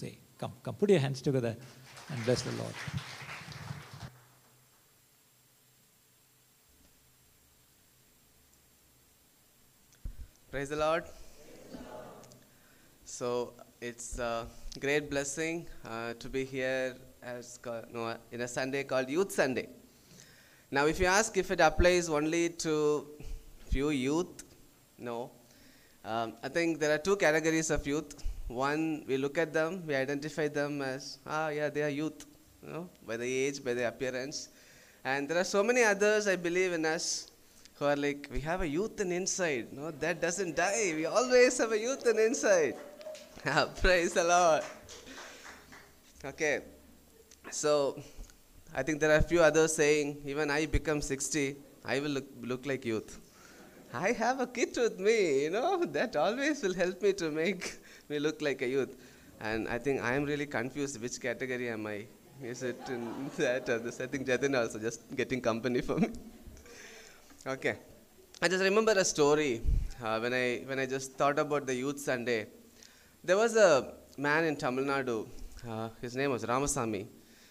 to say. Come, put your hands together and bless the Lord. Praise the Lord. So it's a great blessing to be here as in a Sunday called Youth Sunday. Now, if you ask if it applies only to few youth, no. I think there are two categories of youth. One, we look at them, we identify them as, they are youth, by the age, by the appearance. And there are so many others, I believe, in us who are like, we have a youth in inside. No, that doesn't die. We always have a youth in inside. Praise the Lord. Okay. So I think there are a few others saying, even I become 60, I will look like youth. I have a kid with me, that always will help me to make me look like a youth. And I think I am really confused which category am I. Is it in that or this? I think Jatin also just getting company for me. Okay. I just remember a story when I just thought about the Youth Sunday. There was a man in Tamil Nadu. His name was Ramasamy.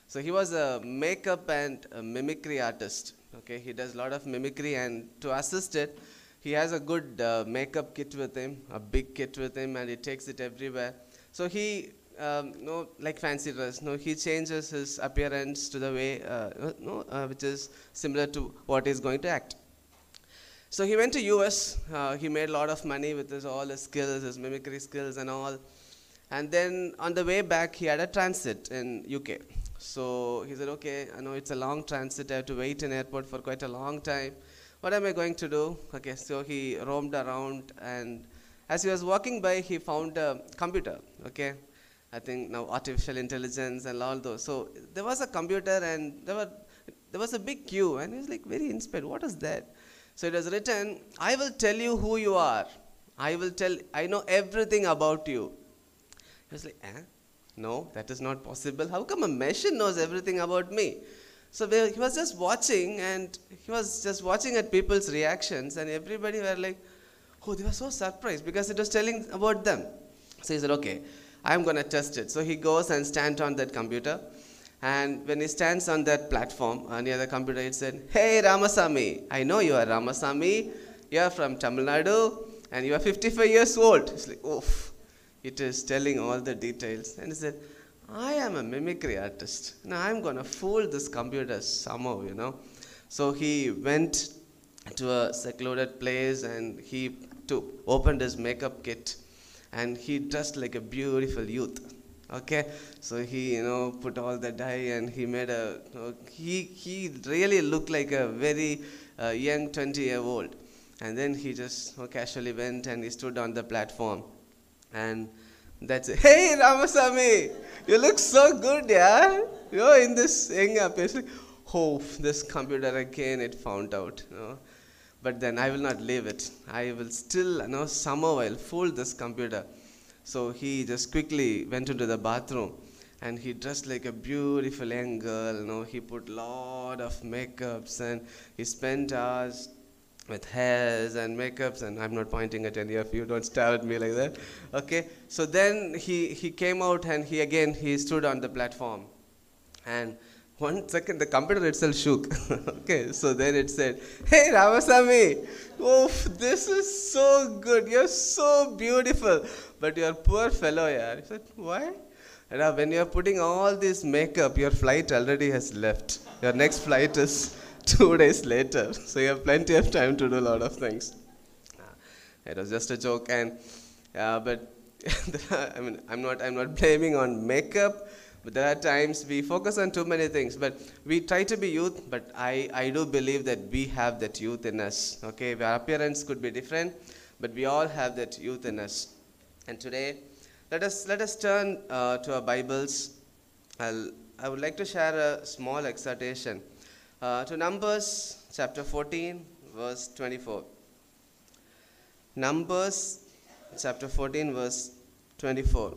So he was a makeup and a mimicry artist. Okay, he does a lot of mimicry, and to assist it, he has a good makeup kit with him, a big kit with him, and he takes it everywhere. So he, like fancy dress, he changes his appearance to the way, which is similar to what he's going to act. So he went to US. He made a lot of money with all his skills, his mimicry skills and all. And then on the way back, he had a transit in UK. So he said, okay, I know it's a long transit. I have to wait in airport for quite a long time. What am I going to do? Okay, so he roamed around, and as he was walking by, he found a computer, okay? I think now artificial intelligence and all those. So there was a computer, and there was a big queue, and he was like very inspired. What is that? So it was written, I will tell you who you are. I know everything about you. He was like, no, that is not possible. How come a machine knows everything about me? So he was just watching, and he was just watching at people's reactions, and everybody were like, they were so surprised because it was telling about them. So he said, okay, I'm going to test it. So he goes and stands on that computer, and when he stands on that platform near the computer, it said, hey, Ramasamy, I know you are Ramasamy. You are from Tamil Nadu, and you are 55 years old. It's like, oof. It is telling all the details. And he said, I am a mimicry artist. Now I'm going to fool this computer somehow, So he went to a secluded place, and he opened his makeup kit, and he dressed like a beautiful youth. Okay, so he, put all the dye, and he made a, he really looked like a very young 20-year-old. And then he just casually went, and he stood on the platform, and that's it. Hey, Ramasamy, you look so good, yeah? In this thing up. It's like, this computer again, it found out. But then I will not leave it. I will still, somehow I'll fool this computer. So he just quickly went into the bathroom, and he dressed like a beautiful young girl. He put lot of makeups, and he spent hours with hairs and makeups, and I'm not pointing at any of you, don't stare at me like that. Okay, so then he came out, and he stood on the platform, and 1 second the computer itself shook. Okay, so then it said, hey, Ramasamy, this is so good, you're so beautiful, but you're poor fellow, yeah. He said, why? And when you're putting all this makeup, your flight already has left. Your next flight is 2 days later, so you have plenty of time to do a lot of things. It was just a joke, and but I mean, I'm not blaming on makeup, but there are times we focus on too many things. But we try to be youth, but I do believe that we have that youth in us. Okay, our appearance could be different, but we all have that youth in us. And today, let us turn to our Bibles. I would like to share a small exhortation. To Numbers chapter 14, verse 24. Numbers chapter 14, verse 24.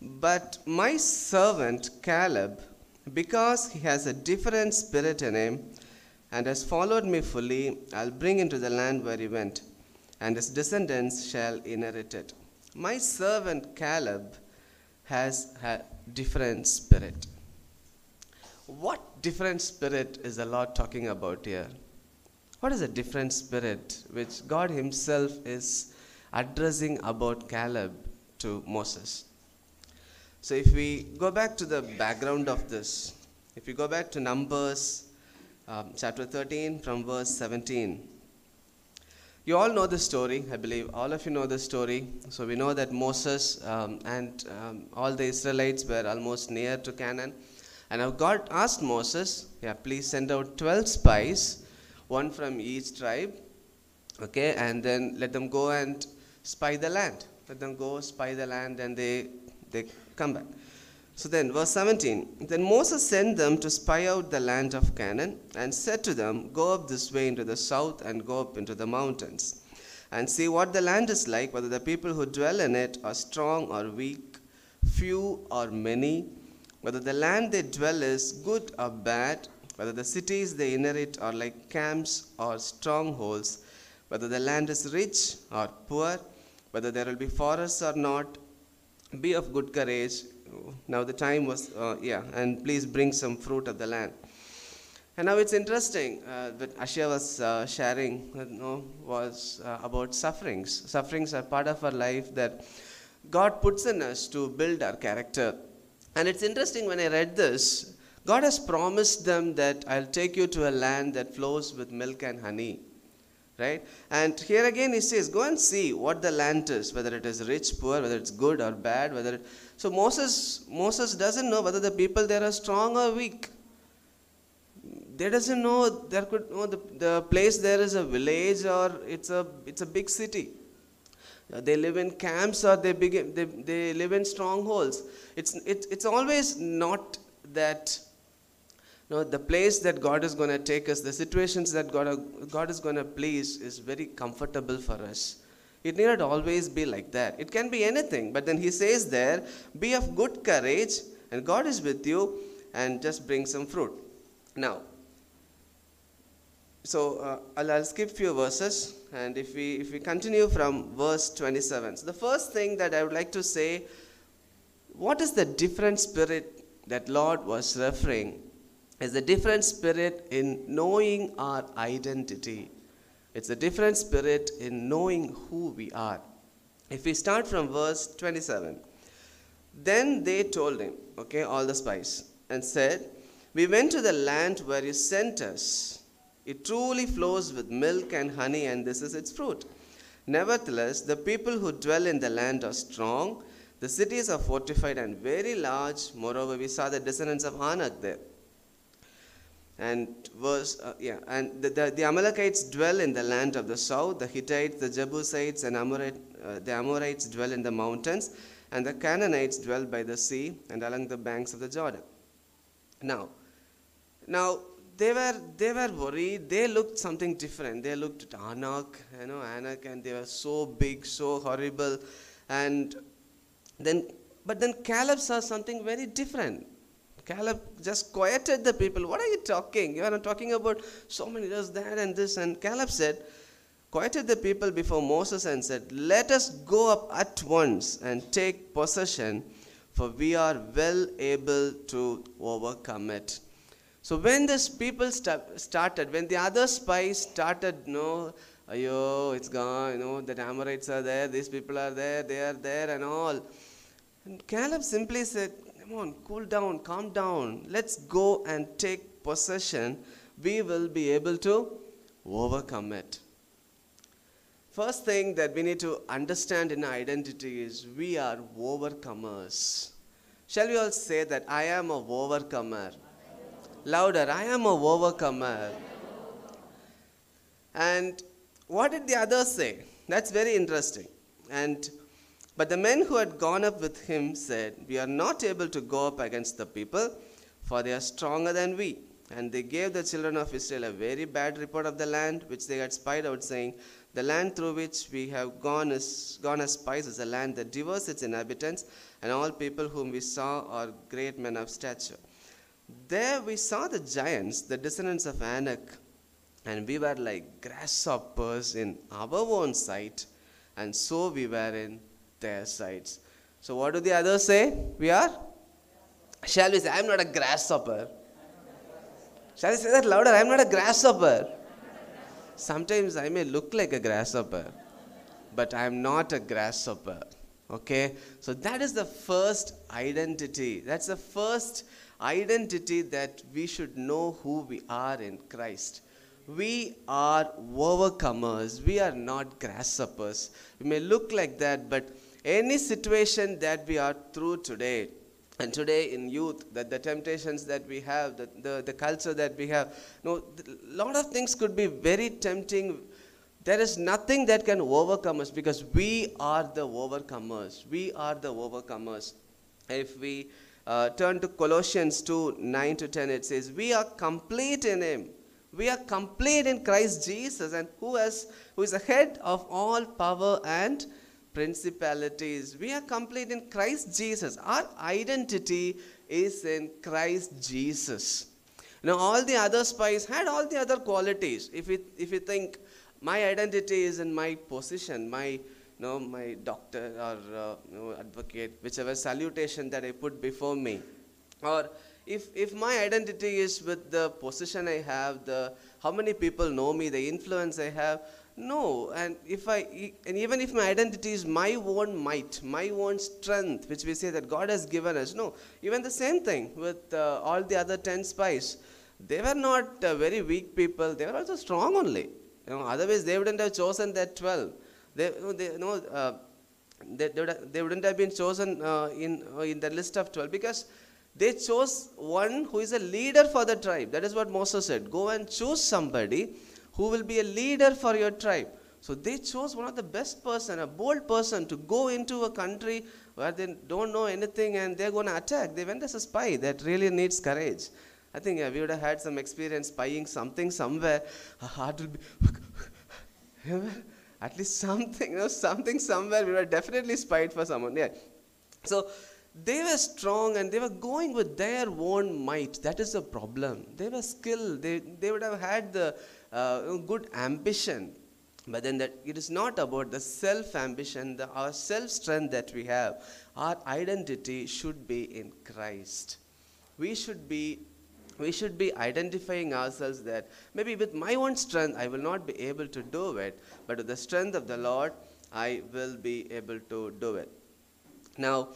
But my servant Caleb, because he has a different spirit in him and has followed me fully, I'll bring him to the land where he went, and his descendants shall inherit it. My servant Caleb has a different spirit. What different spirit is the Lord talking about here? What is a different spirit which God himself is addressing about Caleb to Moses? So if we go back to the background of this, if we go back to Numbers chapter 13 from verse 17, you all know the story, I believe. All of you know the story. So we know that Moses and all the Israelites were almost near to Canaan. And now God asked Moses, please send out 12 spies, one from each tribe, okay, and then let them go and spy the land. Let them go spy the land, and they come back. So then, verse 17, then Moses sent them to spy out the land of Canaan and said to them, go up this way into the south and go up into the mountains and see what the land is like, whether the people who dwell in it are strong or weak, few or many, whether the land they dwell is good or bad, whether the cities they inherit are like camps or strongholds, whether the land is rich or poor, whether there will be forests or not. Be of good courage. Now the time was, and please bring some fruit of the land. And now it's interesting that Ashia was sharing, about sufferings. Sufferings are part of our life that God puts in us to build our character. And it's interesting, when I read this, God has promised them that I'll take you to a land that flows with milk and honey. Right? And here again he says, go and see what the land is, whether it is rich, poor, whether it's good or bad. So Moses doesn't know whether the people there are strong or weak. They doesn't know, the place there is a village or it's a big city. They live in camps or they live in strongholds. It's always not that. No, the place that God is going to take us, the situations that God is going to please is very comfortable for us. It need not always be like that. It can be anything. But then he says there, be of good courage, and God is with you, and just bring some fruit. Now, so I'll skip few verses, and if we continue from verse 27. So the first thing that I would like to say, what is the different spirit that Lord was referring? It's a different spirit in knowing our identity. It's a different spirit in knowing who we are. If we start from verse 27, then they told him, all the spies, and said, we went to the land where you sent us. It truly flows with milk and honey, and this is its fruit. Nevertheless, the people who dwell in the land are strong. The cities are fortified and very large. Moreover, we saw the descendants of Anak there. And the Amalekites dwell in the land of the south, the Hittites, the Jebusites, and the Amorites dwell in the mountains, and the Canaanites dwell by the sea and along the banks of the Jordan. Now they were worried. They looked something different. They looked at Anak, and they were so big, so horrible, but then Caleb saw something very different. Caleb just quieted the people. What are you talking? You are talking about so many, there's that and this. And Caleb quieted the people before Moses and said, let us go up at once and take possession, for we are well able to overcome it. So when these people started, when the other spies started, it's gone, the Amorites are there, these people are there, they are there and all. And Caleb simply said, come on, cool down, calm down. Let's go and take possession. We will be able to overcome it. First thing that we need to understand in our identity is we are overcomers. Shall we all say that? I am an overcomer. Louder, I am an overcomer. And what did the others say? That's very interesting. But the men who had gone up with him said, we are not able to go up against the people, for they are stronger than we. And they gave the children of Israel a very bad report of the land, which they had spied out, saying, the land through which we have gone as spies is a land that devours its inhabitants, and all people whom we saw are great men of stature. There we saw the giants, the descendants of Anak, and we were like grasshoppers in our own sight, and so we were in their sides. So what do the others say? We are? Shall we say, I am not a grasshopper? Shall we say that louder? I am not a grasshopper. Sometimes I may look like a grasshopper, but I am not a grasshopper. Okay? So that is the first identity. That's the first identity that we should know who we are in Christ. We are overcomers. We are not grasshoppers. We may look like that, but any situation that we are through today, and today in youth, that the temptations that we have, the culture that we have, lot of things could be very tempting. There is nothing that can overcome us because we are the overcomers. We are the overcomers. If we turn to Colossians 2, 9 to 10, it says, we are complete in Him. We are complete in Christ Jesus, and who is the head of all power and principalities. We are complete in Christ Jesus. Our identity is in Christ Jesus. Now, all the other spies had all the other qualities. If you think my identity is in my position, my doctor or advocate, whichever salutation that I put before me, or if my identity is with the position I have, the how many people know me, the influence I have, and even if my identity is my own might, my own strength, which we say that God has given us, even the same thing with all the other 10 spies. They were not very weak people. They were also strong only. Otherwise they wouldn't have chosen that 12. They wouldn't have been chosen in the list of 12 because they chose one who is a leader for the tribe. That is what Moses said. Go and choose somebody who will be a leader for your tribe. So they chose one of the best person, a bold person, to go into a country where they don't know anything and they're going to attack. They went as a spy. That really needs courage. I think we would have had some experience spying something somewhere. Our heart will be... At least something, something somewhere. We were definitely spied for someone. Yeah. So... they were strong and they were going with their own might. That is the problem. They were skilled. They would have had the good ambition. But then that it is not about the self-ambition, our self-strength that we have. Our identity should be in Christ. We should be identifying ourselves that maybe with my own strength I will not be able to do it. But with the strength of the Lord, I will be able to do it. Now,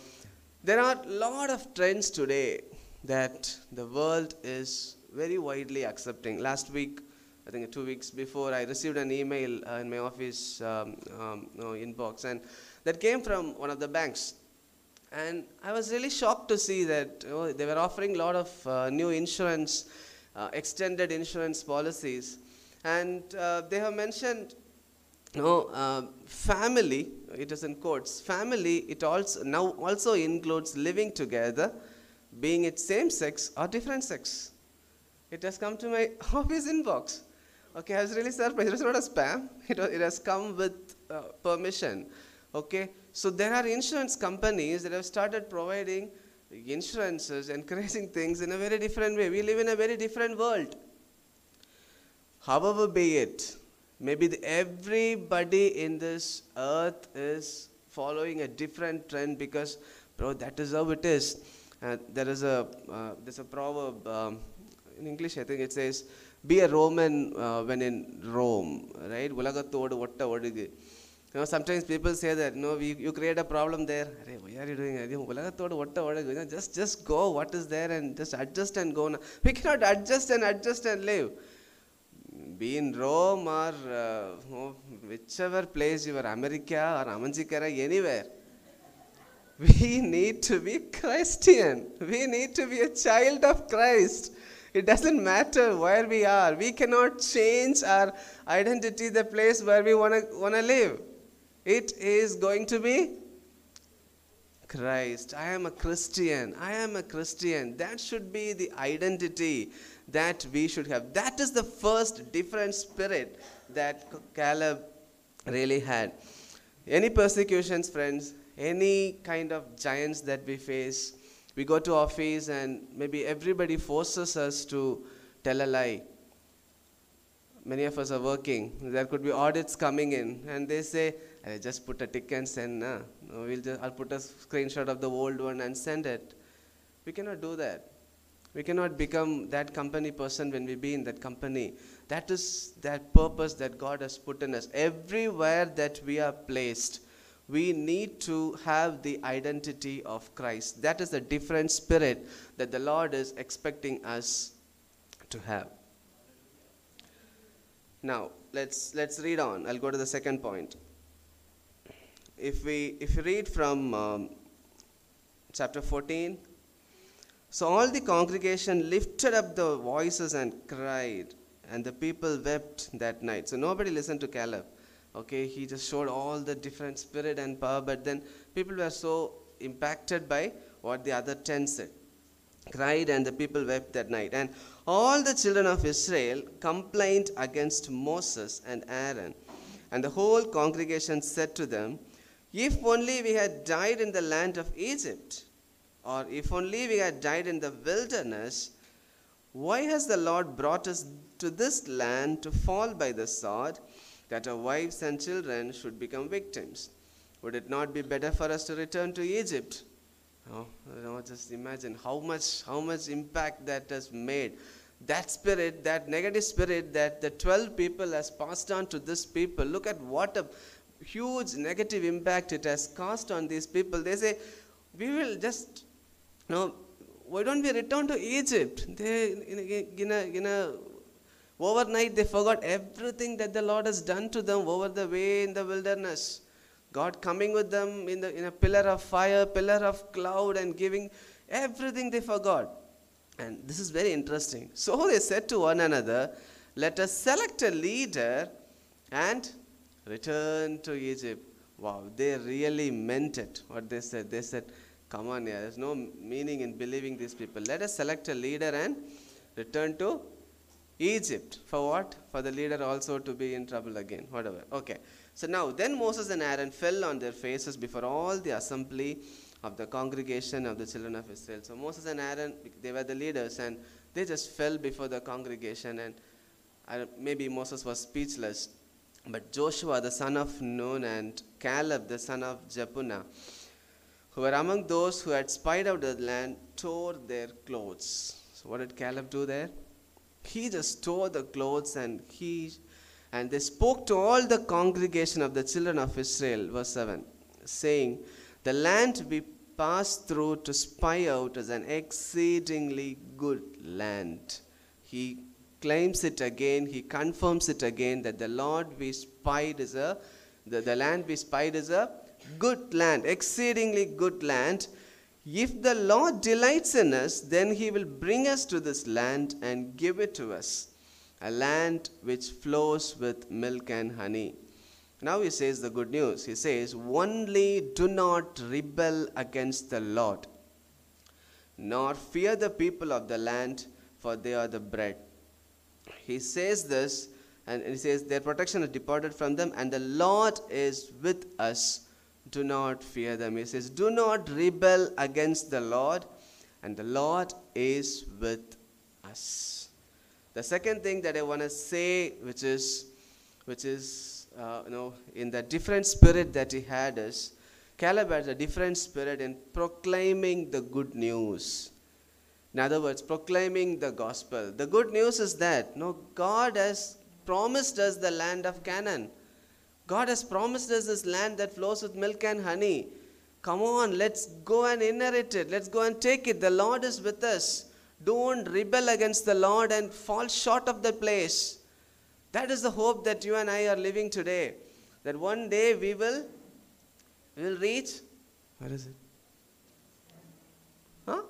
there are a lot of trends today that the world is very widely accepting. Last week, I think 2 weeks before, I received an email in my office inbox, and that came from one of the banks. And I was really shocked to see that they were offering a lot of new insurance, extended insurance policies. And they have mentioned family, it is in quotes, family, it also now also includes living together, being it same sex or different sex. It has come to my office inbox. Okay, I was really surprised. It was not a spam. It has come with permission. Okay, so there are insurance companies that have started providing insurances, encouraging things in a very different way. We live in a very different world. However be it, maybe everybody in this earth is following a different trend because, bro, that is how it is. There's a proverb in English. I think it says, "Be a Roman when in Rome." Right? Ulagathodu otta odugu. Sometimes people say that. You create a problem there. Hey, why are you doing that? Ulagathodu otta odugu. Just go. What is there and just adjust and go. We cannot adjust and live. Be in Rome or whichever place, you are America or Amanjikara, anywhere. We need to be Christian. We need to be a child of Christ. It doesn't matter where we are. We cannot change our identity, the place where we want to live. It is going to be Christ. I am a Christian. That should be the identity that we should have. That is the first different spirit that Caleb really had. Any persecutions, friends, any kind of giants that we face, we go to office and maybe everybody forces us to tell a lie. Many of us are working. There could be audits coming in and they say, And I just put a tick and send. I'll put a screenshot of the old one and send it. We cannot do that. We cannot become that company person when we be in that company. That is that purpose that God has put in us. Everywhere that we are placed, we need to have the identity of Christ. That is the different spirit that the Lord is expecting us to have. Now, let's read on. I'll go to the second point. If we read from chapter 14, so all the congregation lifted up their voices and cried, and the people wept that night. So nobody listened to Caleb. Okay, he just showed all the different spirit and power, but then people were so impacted by what the other 10 said. Cried, and the people wept that night. And all the children of Israel complained against Moses and Aaron. And the whole congregation said to them, "If only we had died in the land of Egypt, or if only we had died in the wilderness, why has the Lord brought us to this land to fall by the sword, that our wives and children should become victims? Would it not be better for us to return to Egypt?" Oh, just imagine how much impact that has made. That spirit, that negative spirit that the 12 people has passed on to this people, look at what a huge negative impact it has caused on these people. They say, "We will just, why don't we return to Egypt?" They, overnight they forgot everything that the Lord has done to them over the way in the wilderness. God coming with them in a pillar of fire, pillar of cloud, and giving everything they forgot. And this is very interesting. So they said to one another, "Let us select a leader and return to Egypt." Wow, they really meant it, what they said. They said, come on, yeah, there's no meaning in believing these people. Let us select a leader and return to Egypt. For what? For the leader also to be in trouble again, whatever. Okay. So now, then Moses and Aaron fell on their faces before all the assembly of the congregation of the children of Israel. So Moses and Aaron, they were the leaders, and they just fell before the congregation, and maybe Moses was speechless. But Joshua, the son of Nun, and Caleb, the son of Jephunneh, who were among those who had spied out the land, tore their clothes. So what did Caleb do there? He just tore the clothes, and they spoke to all the congregation of the children of Israel, verse 7, saying, "The land we passed through to spy out is an exceedingly good land." He claims it again, he confirms it again, that the Lord we spied is the land we spied is a good land, exceedingly good land. If the Lord delights in us, then he will bring us to this land and give it to us, a land which flows with milk and honey. Now he says the good news. He says, "Only do not rebel against the Lord, nor fear the people of the land, for they are the bread." He says this, and he says, "Their protection is departed from them, and the Lord is with us. Do not fear them." He says, "Do not rebel against the Lord, and the Lord is with us." The second thing that I want to say, which is in the different spirit that he had is, Caleb had a different spirit in proclaiming the good news. In other words, proclaiming the gospel. The good news is that God has promised us the land of Canaan. God has promised us this land that flows with milk and honey. Come on, let's go and inherit it. Let's go and take it. The Lord is with us. Don't rebel against the Lord and fall short of the place. That is the hope that you and I are living today. That one day we will reach, where is it? Huh?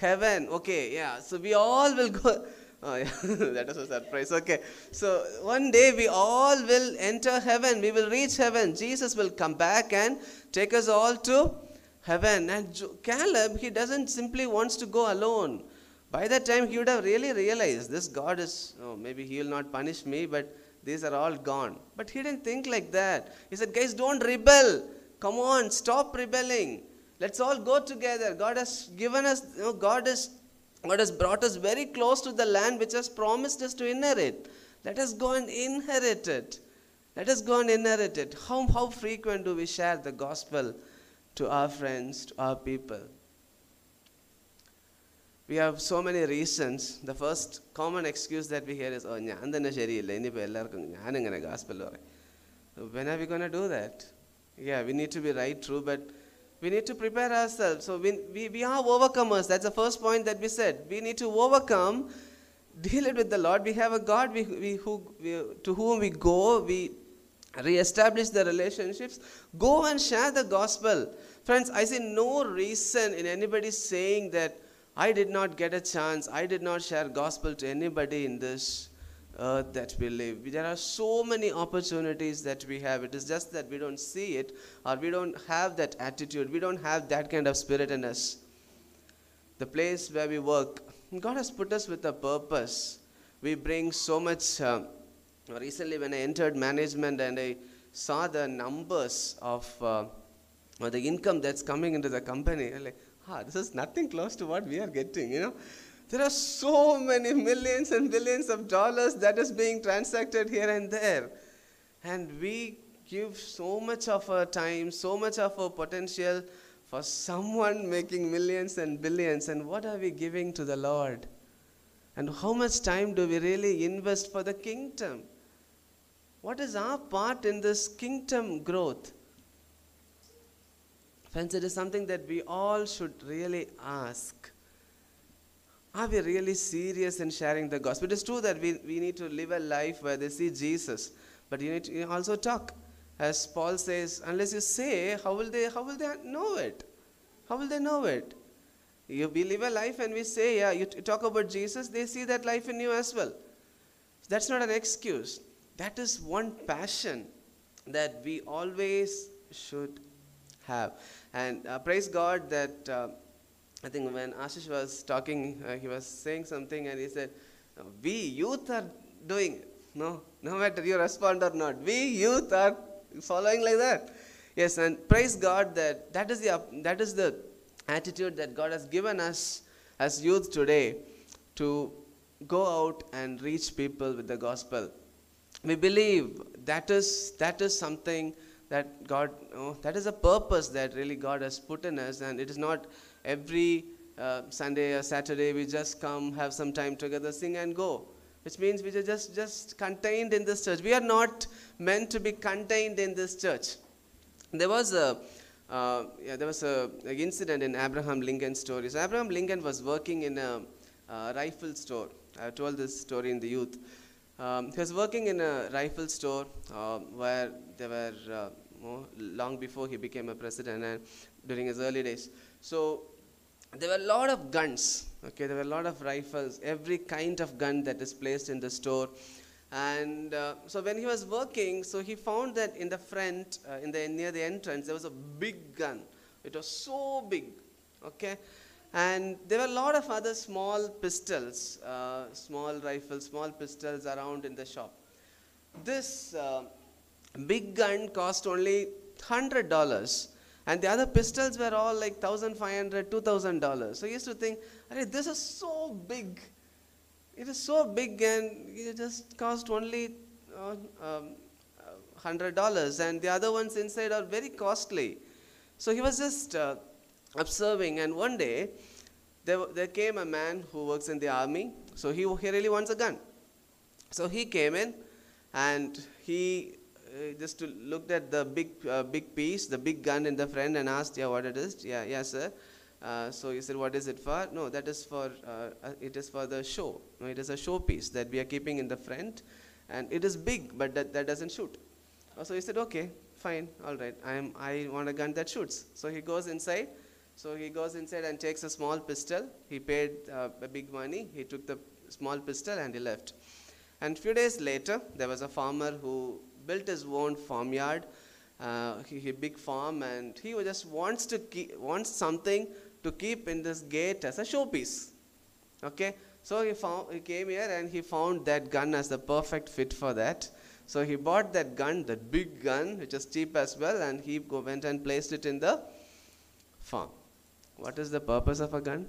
Heaven. Okay, yeah. So we all will go. Oh, yeah. That was a surprise. Okay. So one day we all will enter heaven. We will reach heaven. Jesus will come back and take us all to heaven. And Caleb, he doesn't simply wants to go alone. By that time, he would have really realized this God is, maybe he will not punish me, but these are all gone. But he didn't think like that. He said, "Guys, don't rebel. Come on, stop rebelling. Let's all go together. God has given us, God has brought us very close to the land which has promised us to inherit. Let us go and inherit it." Let us go and inherit it. How frequent do we share the gospel to our friends, to our people? We have so many reasons. The first common excuse that we hear is, oh, njan thanne seriyilla, inippa ellarkum njan ingane gospel parayum. When are we going to do that? Yeah, we need to be right, true, but we need to prepare ourselves. So we are overcomers. That's the first point that we said. We need to overcome, deal it with the Lord. We have a God to whom we go. We reestablish the relationships. Go and share the gospel. Friends, I see no reason in anybody saying that I did not get a chance, I did not share gospel to anybody in this earth that we live. There are so many opportunities that we have. It is just that we don't see it, or we don't have that attitude. We don't have that kind of spirit in us. The place where we work, God has put us with a purpose. We bring so much. Recently when I entered management and I saw the numbers of the income that's coming into the company, I'm like, this is nothing close to what we are getting, you know. There are so many millions and billions of dollars that is being transacted here and there. And we give so much of our time, so much of our potential for someone making millions and billions. And what are we giving to the Lord? And how much time do we really invest for the kingdom? What is our part in this kingdom growth? Friends, it is something that we all should really ask. Are we really serious in sharing the gospel? It is true that we need to live a life where they see Jesus, but you need to also talk. As Paul says, unless you say, how will they know it? How will they know it? We live a life and we say, yeah, you talk about Jesus, they see that life in you as well. That's not an excuse. That is one passion that we always should have. And praise God that I think when Ashish was talking, he was saying something and he said, we youth are doing it. No matter you respond or not, we youth are following like that. Yes, and praise God that that is the attitude that God has given us as youth today to go out and reach people with the gospel. We believe that is something that God, that is a purpose that really God has put in us, and it is not every Sunday or Saturday we just come, have some time together, sing and go, which means we are just contained in this church. We are not meant to be contained in this church. There was an incident in Abraham Lincoln's story. So Abraham Lincoln was working in a rifle store. I told this story in the youth. He was working in a rifle store where they were long before he became a president and during his early days. So there were a lot of guns. Okay, there were a lot of rifles, every kind of gun that is placed in the store. And so when he was working, so he found that in the front, near the entrance, there was a big gun. It was so big. Okay. And there were a lot of other small pistols, small rifles, small pistols around in the shop. This big gun cost only $100, and the other pistols were all like $1,500, $2,000. So he used to think, "Arey, this is so big. It is so big, and it just cost only $100, and the other ones inside are very costly." So he was just observing, and one day there came a man who works in the army, so he really wants a gun. So he came in and he just looked at the big piece, the big gun in the front, and asked, "Yeah, what it is?" "Yeah, yeah, sir." So he said, "What is it for?" "No, that is for it is for the show. No, it is a show piece that we are keeping in the front, and it is big, but that doesn't shoot." So he said, "Okay, fine, all right. I want a gun that shoots." So he goes inside. So he goes inside and takes a small pistol. He paid a big money. He took the small pistol and he left. And a few days later, there was a farmer who built his own farmyard. He big farm, and he just wants something to keep in this gate as a showpiece. Okay. So he came here and he found that gun as the perfect fit for that. So he bought that gun, that big gun, which is cheap as well, and he went and placed it in the farm. What is the purpose of a gun?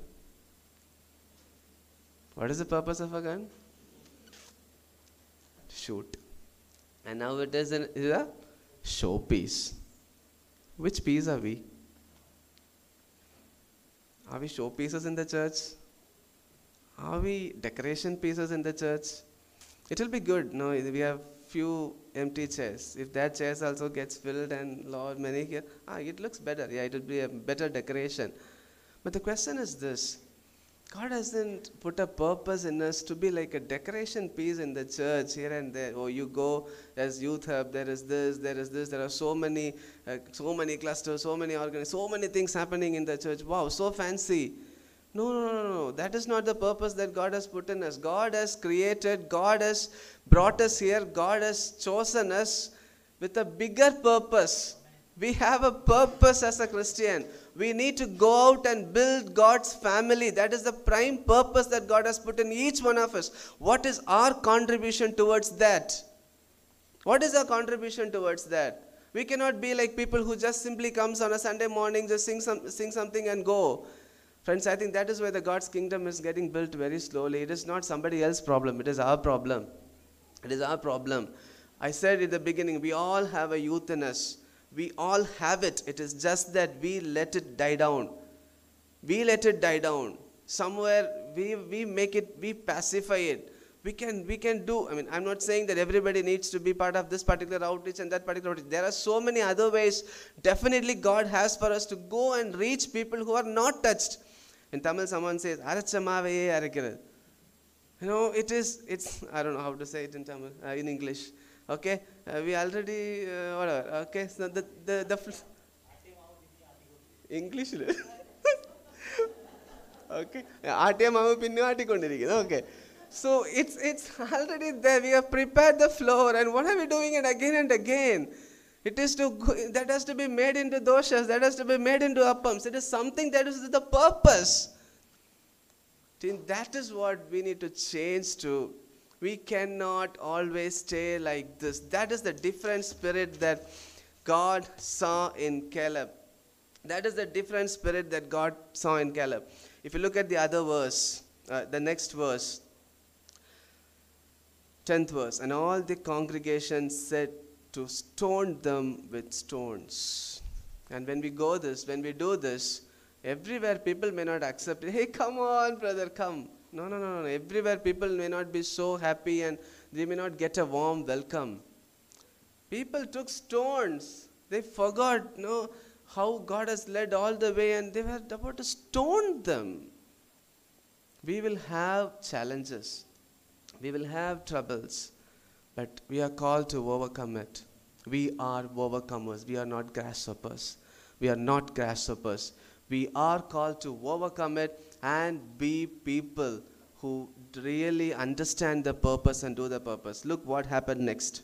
What is the purpose of a gun? Shoot. And now it is a showpiece. Which piece are we? Are we showpieces in the church? Are we decoration pieces in the church? It will be good, no? We have few empty chairs. If that chairs also gets filled and Lord, many here, it looks better. Yeah, it will be a better decoration. But the question is this: God hasn't put a purpose in us to be like a decoration piece in the church here and there. Oh, you go as youth hub. There is this. There are so many clusters, so many organizations, so many things happening in the church. Wow, so fancy. No. That is not the purpose that God has put in us. God has created, God has brought us here, God has chosen us with a bigger purpose. We have a purpose as a Christian. We need to go out and build God's family. That is the prime purpose that God has put in each one of us. What is our contribution towards that? We cannot be like people who just simply comes on a Sunday morning, just sing something and go. Friends, I think that is where the God's kingdom is getting built very slowly. It is not somebody else's problem. It is our problem. I said in the beginning, we all have a youth in us. We all have it. It is just that we let it die down. Somewhere we make it, we pacify it. We can do, I mean, I'm not saying that everybody needs to be part of this particular outreach and that particular outreach. There are so many other ways definitely God has for us to go and reach people who are not touched. In Tamil, someone says, "Arachamavaye arakkirathu." You know, it's I don't know how to say it in Tamil, in English. Okay, we already whatever. Okay, so the English. Okay, aatiyamavu pinnu aatikondirikku. Okay, so it's already there. We have prepared the floor, and what are we doing it again and again? It is to go, that has to be made into doshas, that has to be made into appams. It is something that is the purpose. That is what we need to change to. We cannot always stay like this. That is the different spirit that God saw in Caleb. If you look at the other verse, the next verse, 10th verse, and all the congregation said to stone them with stones. And when we do this, everywhere people may not accept it. Hey, come on, brother, come. No. Everywhere people may not be so happy and they may not get a warm welcome. People took stones. They forgot, how God has led all the way, and they were about to stone them. We will have challenges. We will have troubles. But we are called to overcome it. We are overcomers. We are not grasshoppers. We are called to overcome it and be people who really understand the purpose and do the purpose. Look what happened next.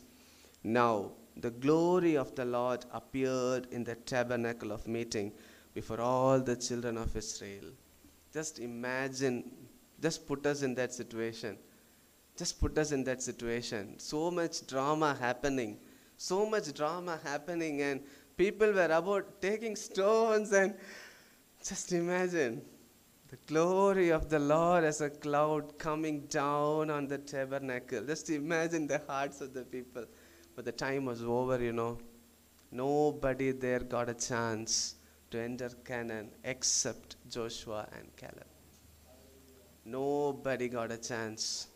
Now, the glory of the Lord appeared in the tabernacle of meeting before all the children of Israel. Just imagine, just put us in that situation. So much drama happening, and people were about taking stones and... Just imagine the glory of the Lord as a cloud coming down on the tabernacle. Just imagine the hearts of the people. But the time was over, Nobody there got a chance to enter Canaan except Joshua and Caleb. Nobody got a chance.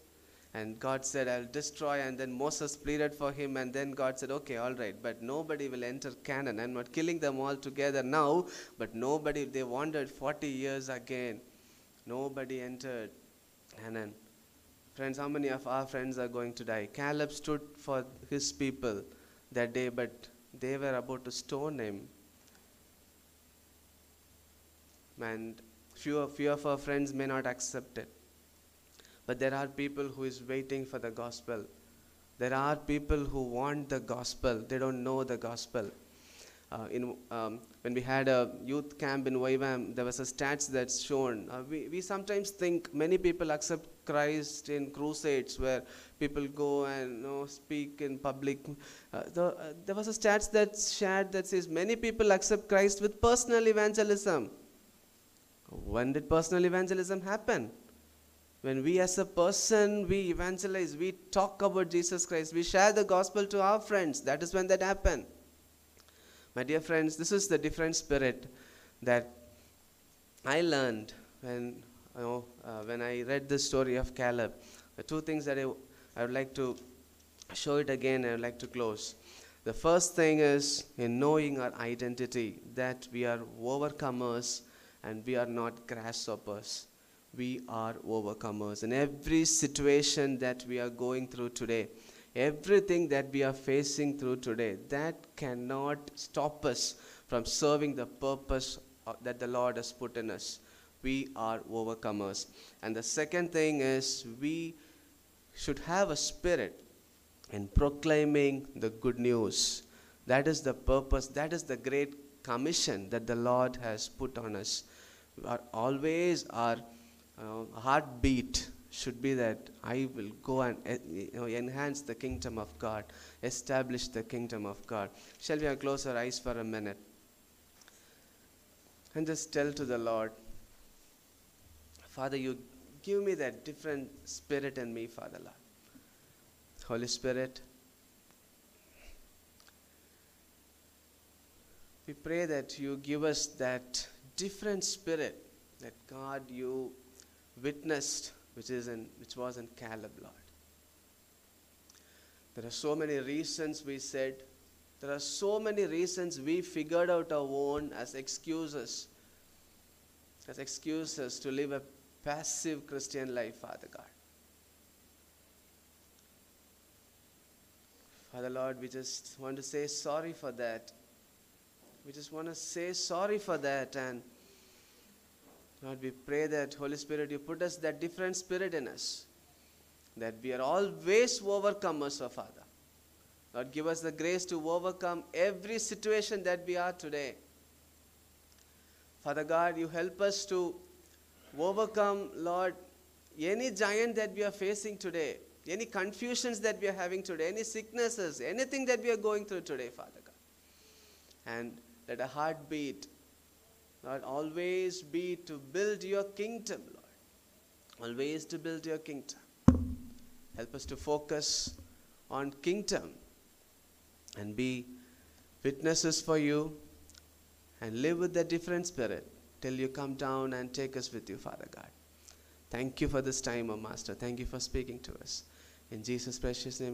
And God said, I'll destroy. And then Moses pleaded for him. And then God said, okay, all right. But nobody will enter Canaan. I'm not killing them all together now. But nobody, they wandered 40 years again. Nobody entered Canaan. Friends, how many of our friends are going to die? Caleb stood for his people that day, but they were about to stone him. And few of our friends may not accept it. But there are people who is waiting for the gospel. There are people who want the gospel. They don't know the gospel. When we had a youth camp in YWAM, there was a stats that's shown. We sometimes think many people accept Christ in crusades where people go and speak in public. There was a stats that's shared that says many people accept Christ with personal evangelism. When did personal evangelism happen? When we as a person, we evangelize, we talk about Jesus Christ, we share the gospel to our friends, that is when that happens. My dear friends, this is the different spirit that I learned when, you know, when I read the story of Caleb. The two things that I would like to show it again, I would like to close. The first thing is in knowing our identity, that we are overcomers and we are not grasshoppers. We are overcomers. In every situation that we are going through today, everything that we are facing through today, that cannot stop us from serving the purpose that the Lord has put in us. We are overcomers. And the second thing is we should have a spirit in proclaiming the good news. That is the purpose. That is the great commission that the Lord has put on us. Our heartbeat should be that I will go and enhance the kingdom of God, establish the kingdom of God. Shall we close our eyes for a minute and just tell to the Lord, Father, you give me that different spirit in me, Father Lord. Holy Spirit, we pray that you give us that different spirit that God you witnessed, which was in Caleb, Lord. There are so many reasons we said. There are so many reasons we figured out our own as excuses to live a passive Christian life, Father God. Father Lord, we just want to say sorry for that. We just want to say sorry for that, and Lord, we pray that, Holy Spirit, you put us that different spirit in us, that we are always overcomers, O Father. Lord, give us the grace to overcome every situation that we are today. Father God, you help us to overcome, Lord, any giant that we are facing today, any confusions that we are having today, any sicknesses, anything that we are going through today, Father God. And let a heartbeat, Lord, always be to build your kingdom, Lord. Always to build your kingdom. Help us to focus on kingdom and be witnesses for you and live with that different spirit till you come down and take us with you, Father God. Thank you for this time, O Master. Thank you for speaking to us. In Jesus' precious name.